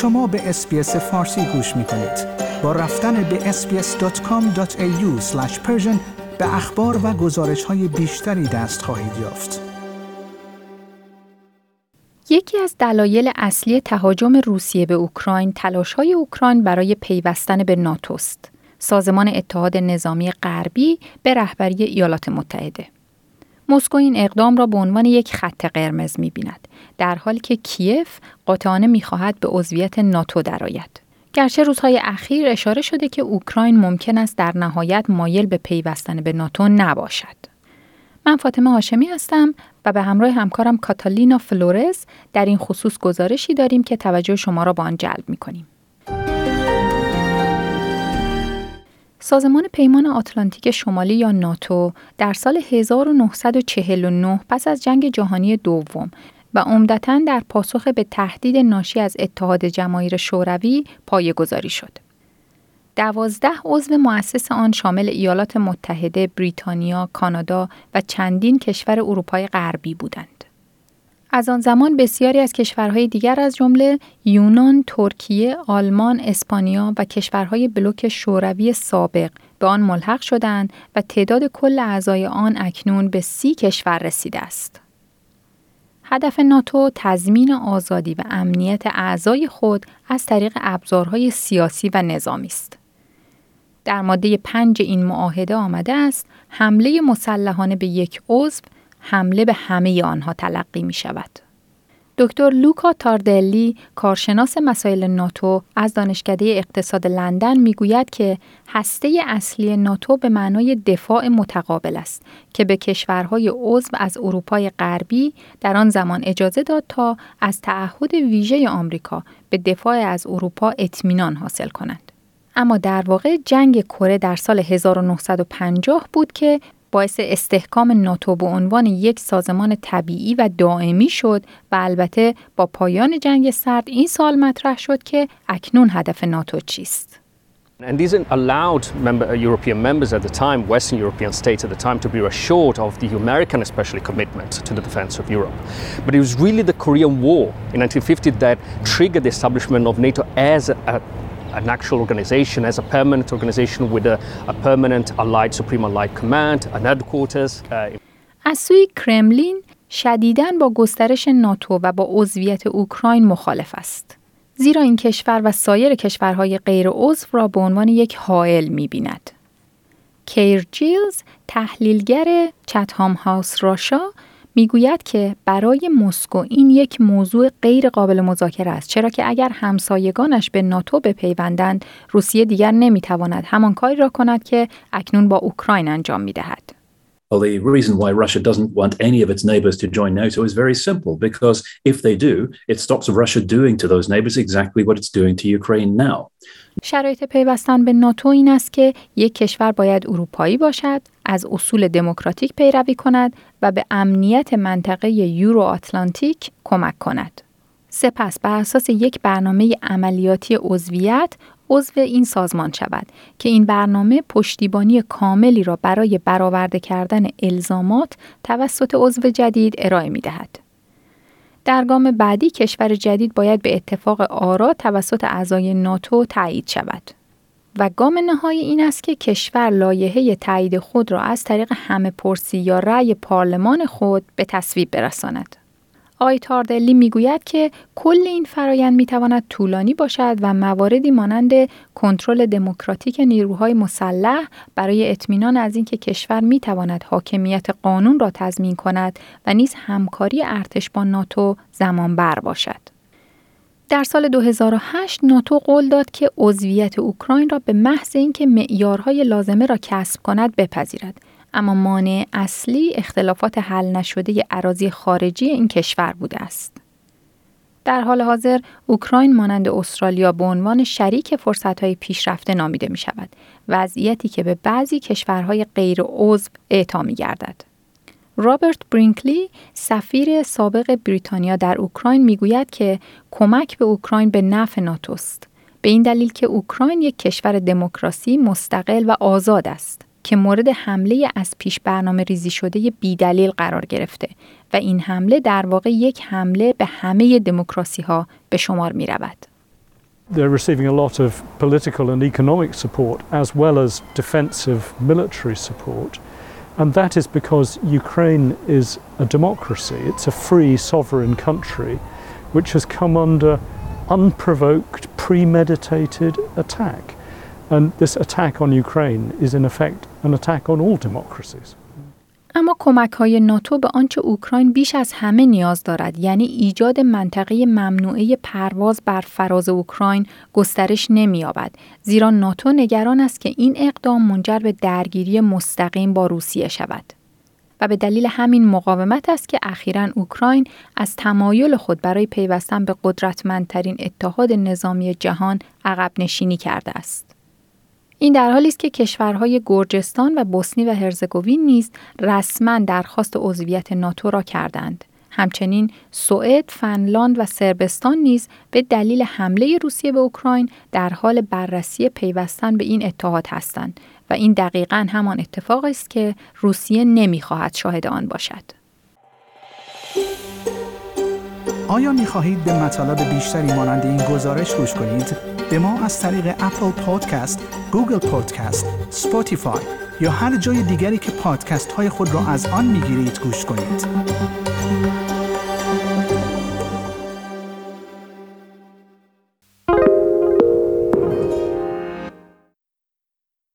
شما به اس‌بی‌اس فارسی گوش می‌کنید. با رفتن به sbs.com.au/persian به اخبار و گزارش‌های بیشتری دست خواهید یافت. یکی از دلایل اصلی تهاجم روسیه به اوکراین تلاش‌های اوکراین برای پیوستن به ناتو است. سازمان اتحاد نظامی غربی به رهبری ایالات متحده. مسکو این اقدام را به عنوان یک خط قرمز می‌بیند، در حالی که کیف قاطعانه می‌خواهد به عضویت ناتو درآید. گرچه روزهای اخیر اشاره شده که اوکراین ممکن است در نهایت مایل به پیوستن به ناتو نباشد. من فاطمه هاشمی هستم و به همراه همکارم کاتالینا فلورز در این خصوص گزارشی داریم که توجه شما را به آن جلب می‌کنیم. سازمان پیمان آتلانتیک شمالی یا ناتو در سال 1949 پس از جنگ جهانی دوم و عمدتاً در پاسخ به تهدید ناشی از اتحاد جماهیر شوروی پایه‌گذاری شد. 12 عضو مؤسس آن شامل ایالات متحده، بریتانیا، کانادا و چندین کشور اروپای غربی بودند. از آن زمان بسیاری از کشورهای دیگر از جمله یونان، ترکیه، آلمان، اسپانیا و کشورهای بلوک شوروی سابق به آن ملحق شدند و تعداد کل اعضای آن اکنون به 30 کشور رسیده است. هدف ناتو تضمین آزادی و امنیت اعضای خود از طریق ابزارهای سیاسی و نظامی است. در ماده 5 این معاهده آمده است حمله مسلحانه به یک عضو حمله به همه آنها تلقی می شود. دکتر لوکا تاردلی، کارشناس مسائل ناتو از دانشکده اقتصاد لندن می گوید که هسته اصلی ناتو به معنای دفاع متقابل است که به کشورهای عضو از اروپای غربی در آن زمان اجازه داد تا از تعهد ویژه آمریکا به دفاع از اروپا اطمینان حاصل کنند. اما در واقع جنگ کره در سال 1950 بود که باعث استحکام ناتو به عنوان یک سازمان طبیعی و دائمی شد و البته با پایان جنگ سرد این سال مطرح شد که اکنون هدف ناتو چیست. And these allowed European members at the time, Western European states at the time, to be reassured of the American, especially, commitment to the defense of Europe. But it was really the Korean War in 1950 that triggered the establishment of NATO as an actual organization, as a permanent organization with a permanent allied supreme allied command and headquarters. از سوی کرملین شدیداً با گسترش ناتو و با عضویت اوکراین مخالف است، زیرا این کشور و سایر کشورهای غیر عضو را به عنوان یک حائل می‌بیند. کیر جیلز، تحلیلگر چتهام هاوس راشا، میگوید که برای مسکو این یک موضوع غیر قابل مذاکره است، چرا که اگر همسایگانش به ناتو بپیوندند روسیه دیگر نمیتواند همان کاری را کند که اکنون با اوکراین انجام میدهد. Well, the reason why Russia doesn't want any of its neighbors to join NATO is very simple, because if they do, it stops Russia doing to those neighbors exactly what it's doing to Ukraine now. شرایط پیوستن به ناتو این است که یک کشور باید اروپایی باشد، از اصول دموکراتیک پیروی کند و به امنیت منطقه یورو آتلانتیک کمک کند. سپس بر اساس یک برنامه عملیاتی عضویت عضو این سازمان شود که این برنامه پشتیبانی کاملی را برای برآورده کردن الزامات توسط عضو جدید ارائه می‌دهد. در گام بعدی کشور جدید باید به اتفاق آرا توسط اعضای ناتو تایید شود و گام نهایی این است که کشور لایحه تایید خود را از طریق همه‌پرسی یا رأی پارلمان خود به تصویب برساند. آقای تاردلی میگوید که کل این فرایند میتواند طولانی باشد و مواردی مانند کنترل دموکراتیک نیروهای مسلح برای اطمینان از اینکه کشور میتواند حاکمیت قانون را تضمین کند و نیز همکاری ارتش با ناتو زمان بر باشد. در سال 2008 ناتو قول داد که عضویت اوکراین را به محض اینکه معیارهای لازمه را کسب کند بپذیرد. اما مانع اصلی اختلافات حل نشده اراضی خارجی این کشور بوده است. در حال حاضر اوکراین مانند استرالیا به عنوان شریک فرصت‌های پیشرفته نامیده می شود، وضعیتی که به بعضی کشورهای غیر عضو اعطا می گردد. رابرت برینکلی، سفیر سابق بریتانیا در اوکراین، می گوید که کمک به اوکراین به نفع ناتو است، به این دلیل که اوکراین یک کشور دموکراسی مستقل و آزاد است که مورد حمله از پیش برنامه ریزی شده بی‌دلیل قرار گرفته و این حمله در واقع یک حمله به همه دموکراسی ها به شمار می رود. They're receiving a lot of political and economic support as well as defensive military support. And that is because Ukraine is a democracy. It's a free, sovereign country which has come under unprovoked, premeditated attack. And this attack on Ukraine is in effect an attack on all democracies. اما کمک‌های ناتو به آنچه اوکراین بیش از همه نیاز دارد، یعنی ایجاد منطقه ممنوعه پرواز بر فراز اوکراین، گسترش نمی‌یابد، زیرا ناتو نگران است که این اقدام منجر به درگیری مستقیم با روسیه شود. و به دلیل همین مقاومت است که اخیراً اوکراین از تمایل خود برای پیوستن به قدرتمندترین اتحاد نظامی جهان عقب نشینی کرده است. این در حالی است که کشورهای گرجستان و بوسنی و هرزگوین نیز رسما درخواست عضویت ناتو را کردند. همچنین سوئد، فنلاند و صربستان نیز به دلیل حمله روسیه به اوکراین در حال بررسی پیوستن به این اتحاد هستند و این دقیقاً همان اتفاق است که روسیه نمی‌خواهد شاهد آن باشد. آیا می‌خواهید به مطالب بیشتری مانند این گزارش گوش کنید؟ به ما از طریق اپل پادکست، گوگل پادکست، اسپاتیفای یا هر جای دیگری که پادکست های خود را از آن می‌گیرید گوش کنید.